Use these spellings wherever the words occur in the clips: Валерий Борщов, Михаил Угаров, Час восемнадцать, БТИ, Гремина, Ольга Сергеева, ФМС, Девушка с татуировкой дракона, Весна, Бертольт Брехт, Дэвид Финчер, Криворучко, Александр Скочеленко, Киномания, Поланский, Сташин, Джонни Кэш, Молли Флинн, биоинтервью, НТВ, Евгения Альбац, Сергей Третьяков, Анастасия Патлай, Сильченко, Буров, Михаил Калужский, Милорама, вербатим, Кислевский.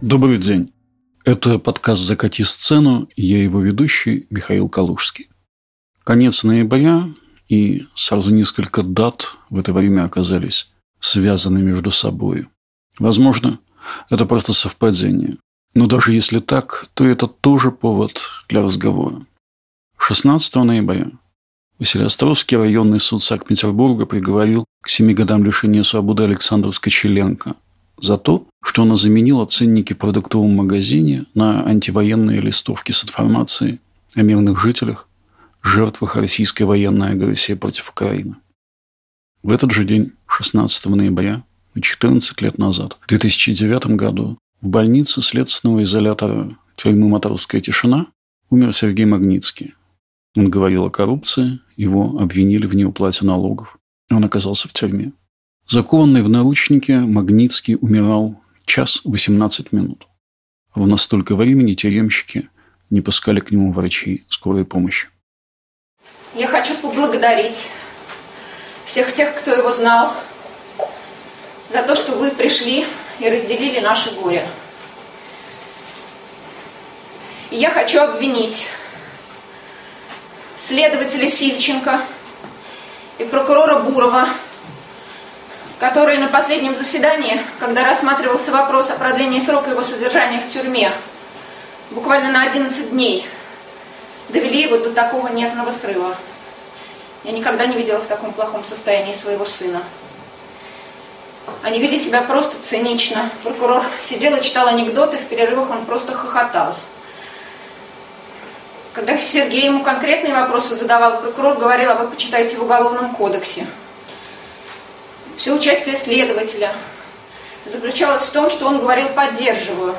Добрый день. Это подкаст «Закати сцену», я его ведущий Михаил Калужский. Конец ноября и сразу несколько дат в это время оказались связаны между собой. Возможно, это просто совпадение. Но даже если так, то это тоже повод для разговора. 16 ноября Василеостровский районный суд Санкт-Петербурга приговорил к 7 годам лишения свободы Александра Скочеленко за то, что она заменила ценники в продуктовом магазине на антивоенные листовки с информацией о мирных жителях, жертвах российской военной агрессии против Украины. В этот же день, 16 ноября, 14 лет назад, в 2009 году, в больнице следственного изолятора тюрьмы «Моторская тишина» умер Сергей Магницкий. Он говорил о коррупции, его обвинили в неуплате налогов, и он оказался в тюрьме. Закованный в наручники, Магницкий умирал час 18 минут. В настолько времени тюремщики не пускали к нему врачей скорой помощи. Я хочу поблагодарить всех тех, кто его знал, за то, что вы пришли и разделили наше горе. И я хочу обвинить следователя Сильченко и прокурора Бурова, которые на последнем заседании, когда рассматривался вопрос о продлении срока его содержания в тюрьме, буквально на 11 дней, довели его до такого нервного срыва. Я никогда не видела в таком плохом состоянии своего сына. Они вели себя просто цинично. Прокурор сидел и читал анекдоты, в перерывах он просто хохотал. Когда Сергей ему конкретные вопросы задавал, прокурор говорил: а вы почитайте в Уголовном кодексе. Все участие следователя заключалось в том, что он говорил: поддерживаю.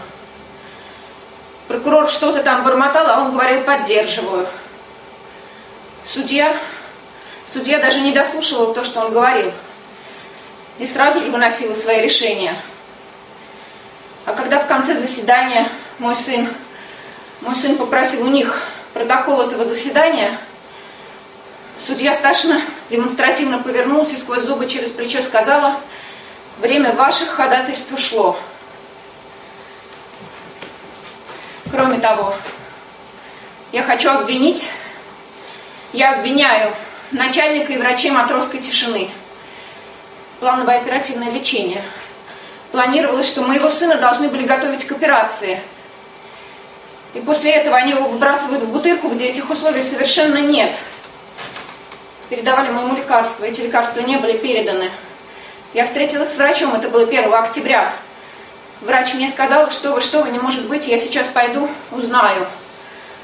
Прокурор что-то там бормотал, а он говорил: поддерживаю. Судья даже не дослушивал то, что он говорил, и сразу же выносила свои решения. А когда в конце заседания мой сын попросил у них протокол этого заседания, судья Сташина демонстративно повернулся и сквозь зубы через плечо сказала: время ваших ходатайств ушло. Кроме того, я обвиняю начальника и врачей «Матросской тишины». Плановое оперативное лечение. Планировалось, что моего сына должны были готовить к операции. И после этого они его выбрасывают в бутырку, где этих условий совершенно нет. Передавали моему лекарства, эти лекарства не были переданы. Я встретилась с врачом, это было 1 октября. Врач мне сказал: что вы, не может быть, я сейчас пойду, узнаю.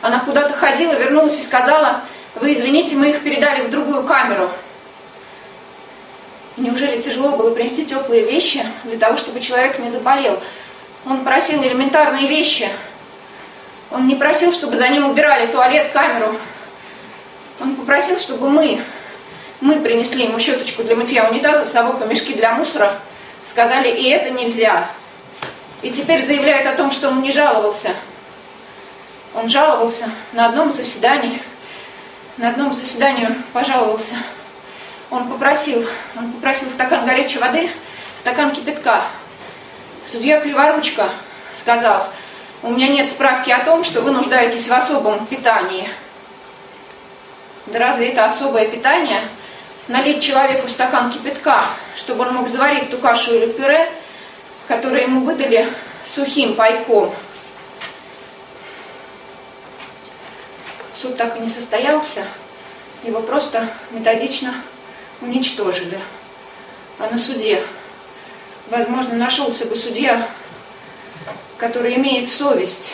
Она куда-то ходила, вернулась и сказала: вы извините, мы их передали в другую камеру. И неужели тяжело было принести теплые вещи для того, чтобы человек не заболел? Он просил элементарные вещи. Он не просил, чтобы за ним убирали туалет, камеру. Он попросил, чтобы мы принесли ему щеточку для мытья унитаза, совок и мешки для мусора. Сказали: и это нельзя. И теперь заявляет о том, что он не жаловался. Он жаловался на одном заседании. На одном заседании он пожаловался. Он попросил стакан горячей воды, стакан кипятка. Судья Криворучко сказал: у меня нет справки о том, что вы нуждаетесь в особом питании. Да разве это особое питание? Налить человеку стакан кипятка, чтобы он мог заварить ту кашу или пюре, которое ему выдали сухим пайком. Суд так и не состоялся, его просто методично уничтожили. А на суде, возможно, нашелся бы судья, который имеет совесть.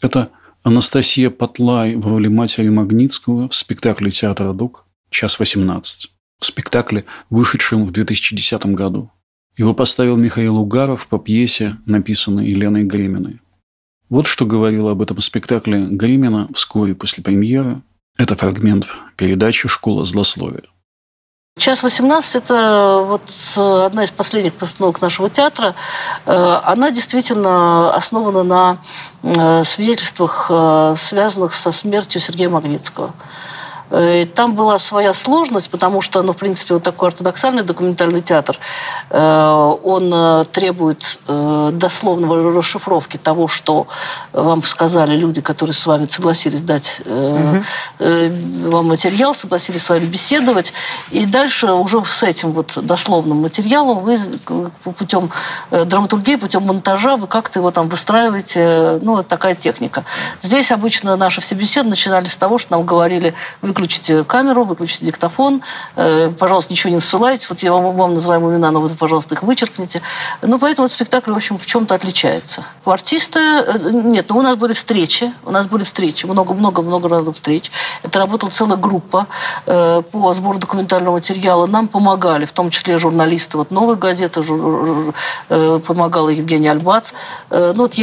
Это Анастасия Патлай в роли матери Магнитского в спектакле «Театра Док» «Час 18». В спектакле, вышедшем в 2010 году. Его поставил Михаил Угаров по пьесе, написанной Еленой Греминой. Вот что говорила об этом спектакле Гремина вскоре после премьеры. Это фрагмент передачи «Школа злословия». «Час 18» – это вот одна из последних постановок нашего театра. Она действительно основана на свидетельствах, связанных со смертью Сергея Магницкого. Там была своя сложность, потому что, ну, в принципе, вот такой ортодоксальный документальный театр, он требует дословного расшифровки того, что вам сказали люди, которые с вами согласились дать вам материал, согласились с вами беседовать. И дальше уже с этим вот дословным материалом вы путем драматургии, путем монтажа, вы как-то его там выстраиваете. Ну, вот такая техника. Здесь обычно наши все беседы начинались с того, что нам говорили: выключите камеру, выключите диктофон, пожалуйста, ничего не ссылайте, вот я вам называю имена, но вы, пожалуйста, их вычеркните. Ну, поэтому этот спектакль, в общем, в чем-то отличается. У артиста... Нет, ну, у нас были встречи, много-много-много разных встреч. Это работала целая группа по сбору документального материала. Нам помогали, в том числе журналисты, вот «Новой газеты», помогала Евгения Альбац, ну, вот,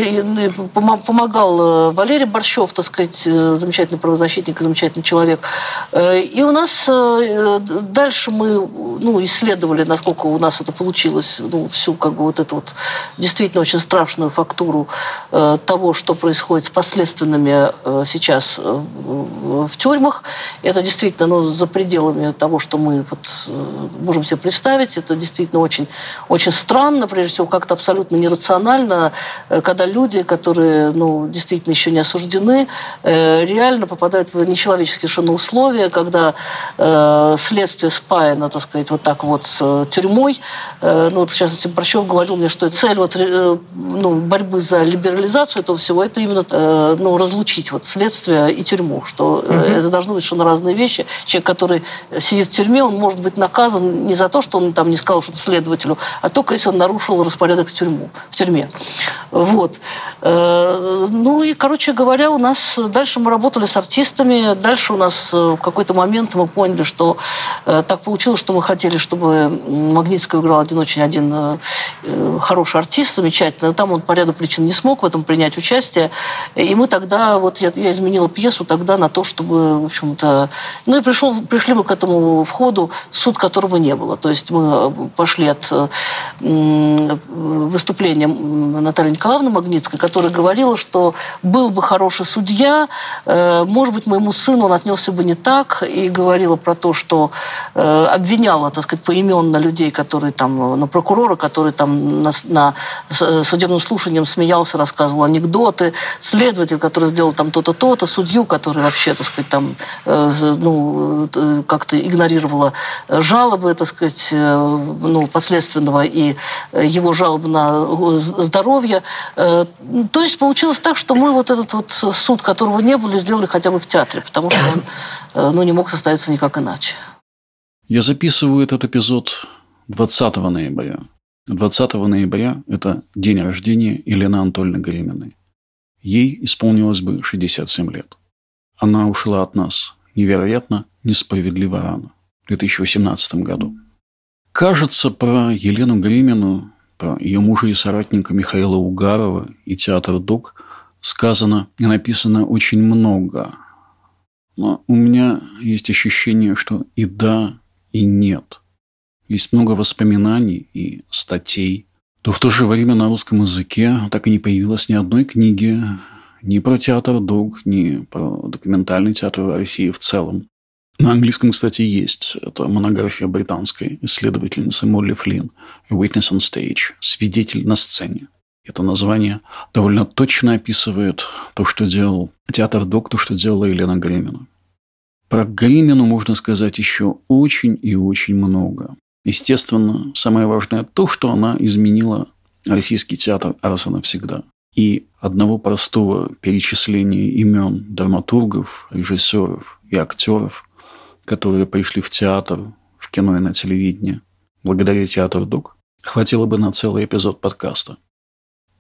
помогал Валерий Борщов, так сказать, замечательный правозащитник и замечательный человек. И у нас дальше мы, ну, исследовали, насколько у нас это получилось, ну, всю как бы вот эту вот действительно очень страшную фактуру того, что происходит с последственными сейчас в тюрьмах. Это действительно, ну, за пределами того, что мы вот можем себе представить. Это действительно очень, очень странно, прежде всего, как-то абсолютно нерационально, когда люди, которые, ну, действительно еще не осуждены, реально попадают в нечеловеческие шансы условия, когда следствие спаяно, так сказать, вот так вот с тюрьмой. Ну, вот сейчас Борщов говорил мне, что цель вот, ну, борьбы за либерализацию этого всего, это именно ну, разлучить вот следствие и тюрьму, что это должны быть совершенно разные вещи. Человек, который сидит в тюрьме, он может быть наказан не за то, что он там не сказал что-то следователю, а только если он нарушил распорядок в тюрьме. Вот. Ну и, короче говоря, у нас дальше мы работали с артистами, дальше у нас в какой-то момент мы поняли, что так получилось, что мы хотели, чтобы Магнитская играл один хороший артист, замечательный. Но там он по ряду причин не смог в этом принять участие. И мы тогда, вот я изменила пьесу тогда на то, чтобы, в общем-то... Ну и пришли мы к этому входу, суд которого не было. То есть мы пошли от выступления Натальи Николаевны Магнитской, которая говорила, что был бы хороший судья, может быть, моему сыну он отнес бы не так, и говорила про то, что обвиняла, так сказать, поименно людей, которые там, на прокурора, который там на судебном слушании смеялся, рассказывал анекдоты, следователь, который сделал там то-то, то-то, судью, который вообще, так сказать, там, ну, как-то игнорировала жалобы, так сказать, ну, подследственного и его жалобы на здоровье. То есть получилось так, что мы вот этот вот суд, которого не было, сделали хотя бы в театре, потому что он, ну, не мог состояться никак иначе. Я записываю этот эпизод 20 ноября. 20 ноября – это день рождения Елены Анатольевны Греминой. Ей исполнилось бы 67 лет. Она ушла от нас невероятно несправедливо рано, в 2018 году. Кажется, про Елену Гремину, про ее мужа и соратника Михаила Угарова и театр Док сказано и написано очень много. Но у меня есть ощущение, что и да, и нет. Есть много воспоминаний и статей. Но в то же время на русском языке так и не появилось ни одной книги ни про театр Док, ни про документальный театр России в целом. На английском, кстати, есть. Это монография британской исследовательницы Молли Флинн «Witness on Stage» – «Свидетель на сцене». Это название довольно точно описывает то, что делал театр Док, то, что делала Елена Гремина. Про Гремину можно сказать еще очень и очень много. Естественно, самое важное то, что она изменила российский театр раз и навсегда. И одного простого перечисления имен драматургов, режиссеров и актеров, которые пришли в театр, в кино и на телевидение, благодаря театру Док, хватило бы на целый эпизод подкаста.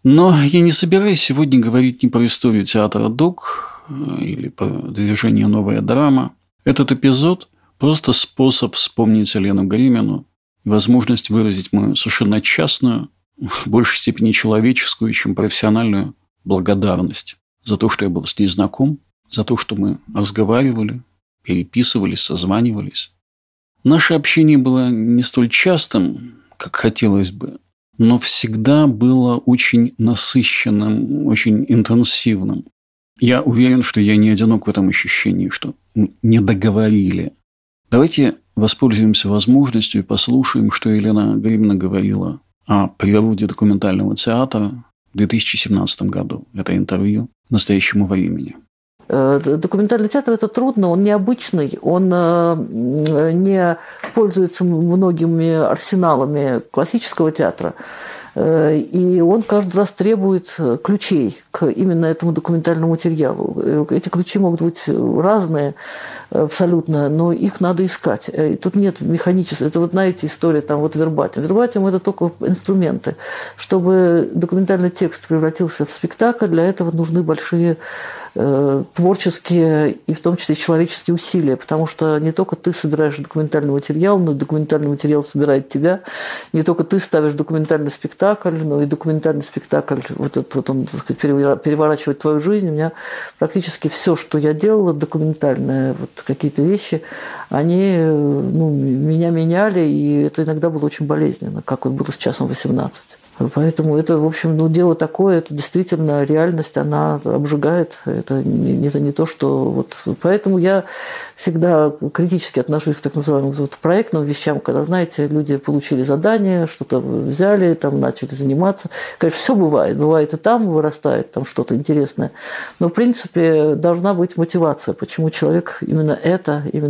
Но я не собираюсь сегодня говорить ни про историю театра Док или про движение «Новая драма». Этот эпизод – просто способ вспомнить Елену Гремину, возможность выразить мою совершенно частную, в большей степени человеческую, чем профессиональную благодарность за то, что я был с ней знаком, за то, что мы разговаривали, переписывались, созванивались. Наше общение было не столь частым, как хотелось бы, но всегда было очень насыщенным, очень интенсивным. Я уверен, что я не одинок в этом ощущении, что не договорили. Давайте воспользуемся возможностью и послушаем, что Елена Гремина говорила о природе документального театра в 2017 году. Это интервью «Настоящему времени». Документальный театр – это трудно, он необычный, он не пользуется многими арсеналами классического театра, и он каждый раз требует ключей к именно этому документальному материалу. Эти ключи могут быть разные абсолютно, но их надо искать. И тут нет механического. Это вот, знаете, история там вот вербатим. Вербатим – это только инструменты. Чтобы документальный текст превратился в спектакль, для этого нужны большие творческие и в том числе человеческие усилия, потому что не только ты собираешь документальный материал, но и документальный материал собирает тебя, не только ты ставишь документальный спектакль, но и документальный спектакль, вот этот вот он, так сказать, переворачивает твою жизнь. У меня практически все, что я делала, документальное, вот какие-то вещи, они меня меняли, и это иногда было очень болезненно, как вот было с часом 18. Поэтому это, в общем, дело такое, это действительно реальность, она обжигает, это не то, что... Вот. Поэтому я всегда критически отношусь к так называемым вот проектным вещам, когда, знаете, люди получили задание, что-то взяли, там начали заниматься. Конечно, все бывает, бывает и там вырастает там что-то интересное, но, в принципе, должна быть мотивация, почему человек именно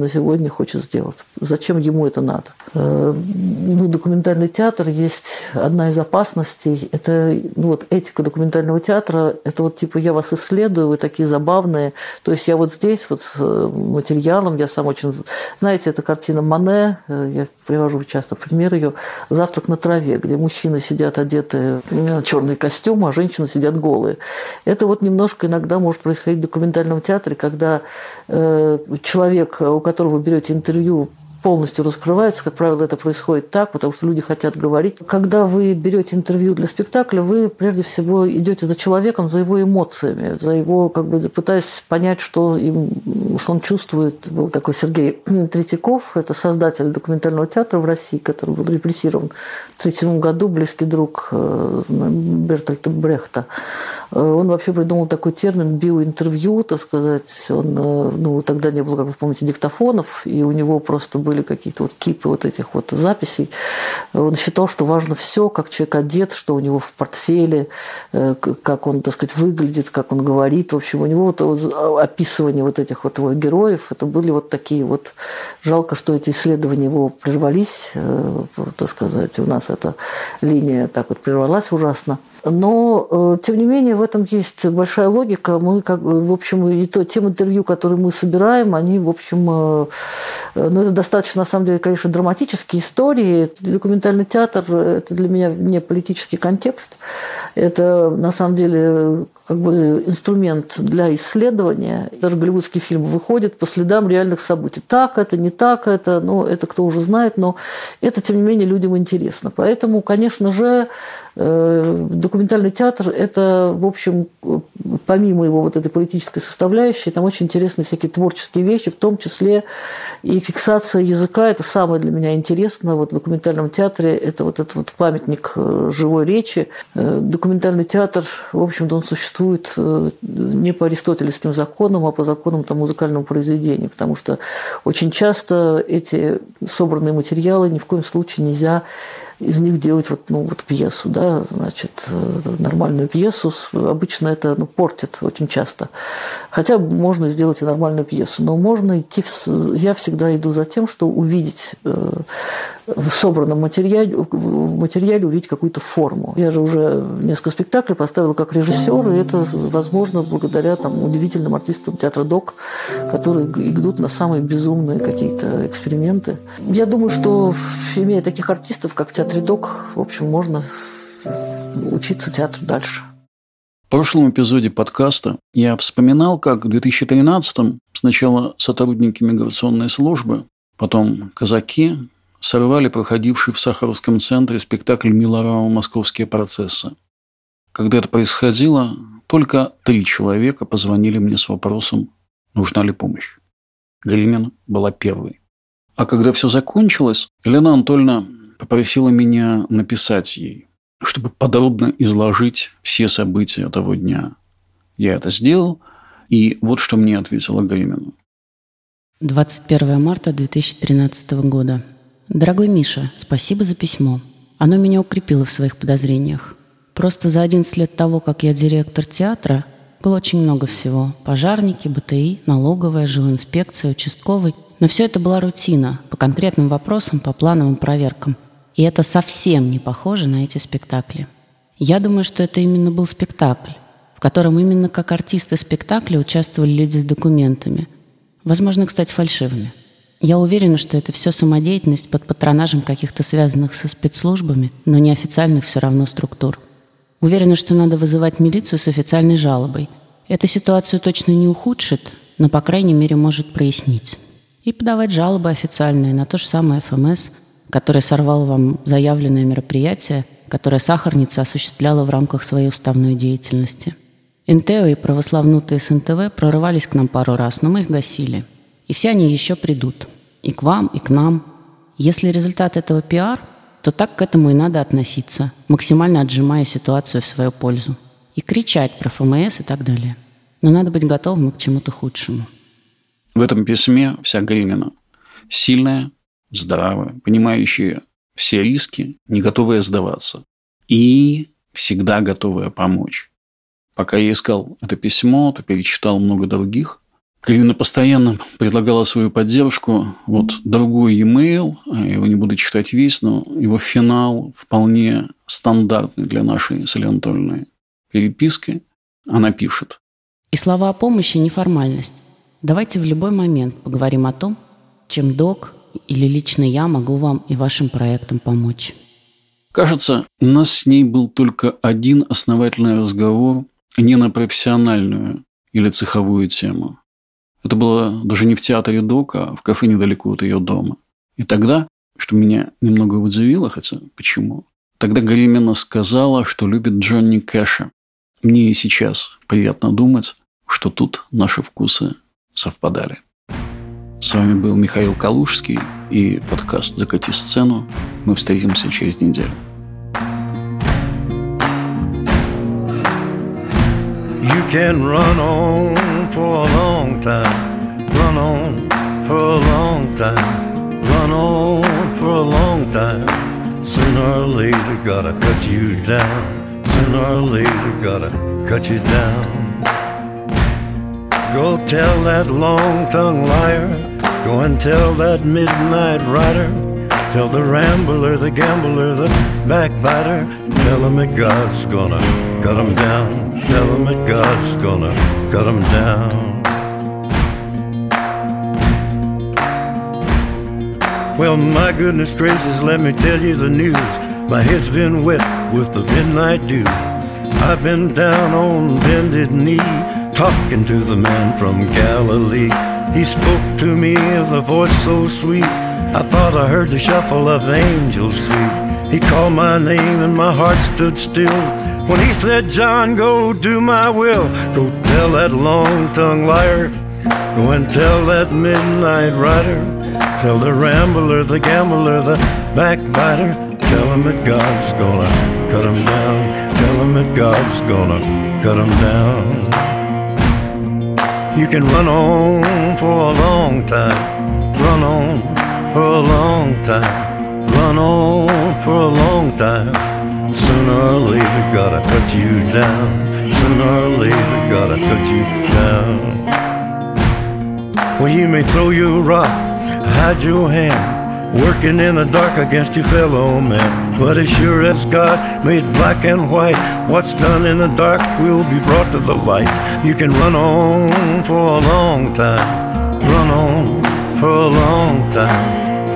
сегодня хочет сделать, зачем ему это надо. Документальный театр есть одна из опасностей, это этика документального театра, это вот типа я вас исследую, вы такие забавные, то есть я вот здесь вот с материалом, я сам очень... Знаете, это картина Мане, я привожу часто в пример ее, «Завтрак на траве», где мужчины сидят одеты в черные костюмы, а женщины сидят голые. Это вот немножко иногда может происходить в документальном театре, когда человек, у которого вы берете интервью, полностью раскрывается. Как правило, это происходит так, потому что люди хотят говорить. Когда вы берете интервью для спектакля, вы прежде всего идете за человеком, за его эмоциями, за его, пытаясь понять, что он чувствует. Был такой Сергей Третьяков, это создатель документального театра в России, который был репрессирован в 1937 году, близкий друг Бертольта Брехта. Он вообще придумал такой термин биоинтервью, так сказать. Он, тогда не было, как вы помните, диктофонов, и у него просто были какие-то вот кипы вот этих вот записей. Он считал, что важно все, как человек одет, что у него в портфеле, как он, так сказать, выглядит, как он говорит. В общем, у него вот описывание вот этих вот его героев, это были вот такие вот... Жалко, что эти исследования его прервались, так сказать. У нас эта линия так вот прервалась ужасно. Но, тем не менее, в этом есть большая логика. Мы, в общем, и тем интервью, которые мы собираем, они, в общем... это достаточно, на самом деле, конечно, драматические истории. Документальный театр – это для меня не политический контекст. Это, на самом деле, инструмент для исследования. Даже голливудский фильм выходит по следам реальных событий. Так это, не так это, это кто уже знает, но это, тем не менее, людям интересно. Поэтому, конечно же, документальный театр – это, в общем, помимо его вот этой политической составляющей, там очень интересные всякие творческие вещи, в том числе и фиксация языка. Это самое для меня интересное. Вот в документальном театре это вот этот вот памятник живой речи. Документальный театр, в общем-то, он существует не по аристотелевским законам, а по законам музыкального произведения, потому что очень часто эти собранные материалы ни в коем случае нельзя из них делать пьесу, нормальную пьесу. Обычно это портит очень часто. Хотя можно сделать и нормальную пьесу, но можно идти... Я всегда иду за тем, что увидеть в собранном материале, увидеть какую-то форму. Я же уже несколько спектаклей поставила как режиссер, и это возможно благодаря удивительным артистам театра Док, которые идут на самые безумные какие-то эксперименты. Я думаю, что имея таких артистов, как театр Док, в общем, можно учиться театру дальше. В прошлом эпизоде подкаста я вспоминал, как в 2013-м сначала сотрудники миграционной службы, потом казаки сорвали проходивший в Сахаровском центре спектакль Милорама «Московские процессы». Когда это происходило, только 3 человека позвонили мне с вопросом, нужна ли помощь. Гремина была первой. А когда все закончилось, Елена Анатольевна попросила меня написать ей, чтобы подробно изложить все события того дня. Я это сделал, и вот что мне ответила Гремина. 21 марта 2013 года. Дорогой Миша, спасибо за письмо. Оно меня укрепило в своих подозрениях. Просто за 11 лет того, как я директор театра, было очень много всего. Пожарники, БТИ, налоговая, жилинспекция, участковый. Но все это была рутина, по конкретным вопросам, по плановым проверкам. И это совсем не похоже на эти спектакли. Я думаю, что это именно был спектакль, в котором именно как артисты спектакля участвовали люди с документами. Возможно, кстати, фальшивыми. Я уверена, что это все самодеятельность под патронажем каких-то связанных со спецслужбами, но неофициальных все равно структур. Уверена, что надо вызывать милицию с официальной жалобой. Эта ситуацию точно не ухудшит, но, по крайней мере, может прояснить. И подавать жалобы официальные на то же самое ФМС, которое сорвало вам заявленное мероприятие, которое сахарница осуществляла в рамках своей уставной деятельности. НТО и православнутые с НТВ прорывались к нам пару раз, но мы их гасили. И все они еще придут. И к вам, и к нам. Если результат этого пиар, то так к этому и надо относиться, максимально отжимая ситуацию в свою пользу. И кричать про ФМС и так далее. Но надо быть готовым к чему-то худшему. В этом письме вся Гремина. Сильная, здравая, понимающая все риски, не готовая сдаваться. И всегда готовая помочь. Пока я искал это письмо, то перечитал много других. Гремина постоянно предлагала свою поддержку. Вот другой e-mail, я его не буду читать весь, но его финал вполне стандартный для нашей с Еленой Анатольевной переписки. Она пишет. И слова о помощи – неформальность. Давайте в любой момент поговорим о том, чем док или лично я могу вам и вашим проектам помочь. Кажется, у нас с ней был только один основательный разговор не на профессиональную или цеховую тему. Это было даже не в театре Док, а в кафе недалеко от ее дома. И тогда, что меня немного удивило, хотя почему, тогда Гремина сказала, что любит Джонни Кэша. Мне и сейчас приятно думать, что тут наши вкусы совпадали. С вами был Михаил Калужский и подкаст «Закати сцену». Мы встретимся через неделю. You can run on for a long time, run on for a long time, run on for a long time. Sooner or later gotta cut you down, sooner or later gotta cut you down. Go tell that long-tongued liar, go and tell that midnight rider, tell the rambler, the gambler, the backbiter, tell him that God's gonna cut him down, tell him that God's gonna cut him down. Well, my goodness gracious, let me tell you the news. My head's been wet with the midnight dew. I've been down on bended knee, talking to the man from Galilee. He spoke to me with a voice so sweet, I thought I heard the shuffle of angels sweet. He called my name and my heart stood still when he said, John, go do my will. Go tell that long-tongued liar, go and tell that midnight rider, tell the rambler, the gambler, the backbiter, tell him that God's gonna cut him down, tell him that God's gonna cut him down. You can run on for a long time, run on for a long time, run on for a long time. Sooner or later gotta cut you down, sooner or later gotta cut you down. Well, you may throw your rock, hide your hand, working in the dark against your fellow man, but as sure as God made black and white, what's done in the dark will be brought to the light. You can run on for a long time, run on for a long time,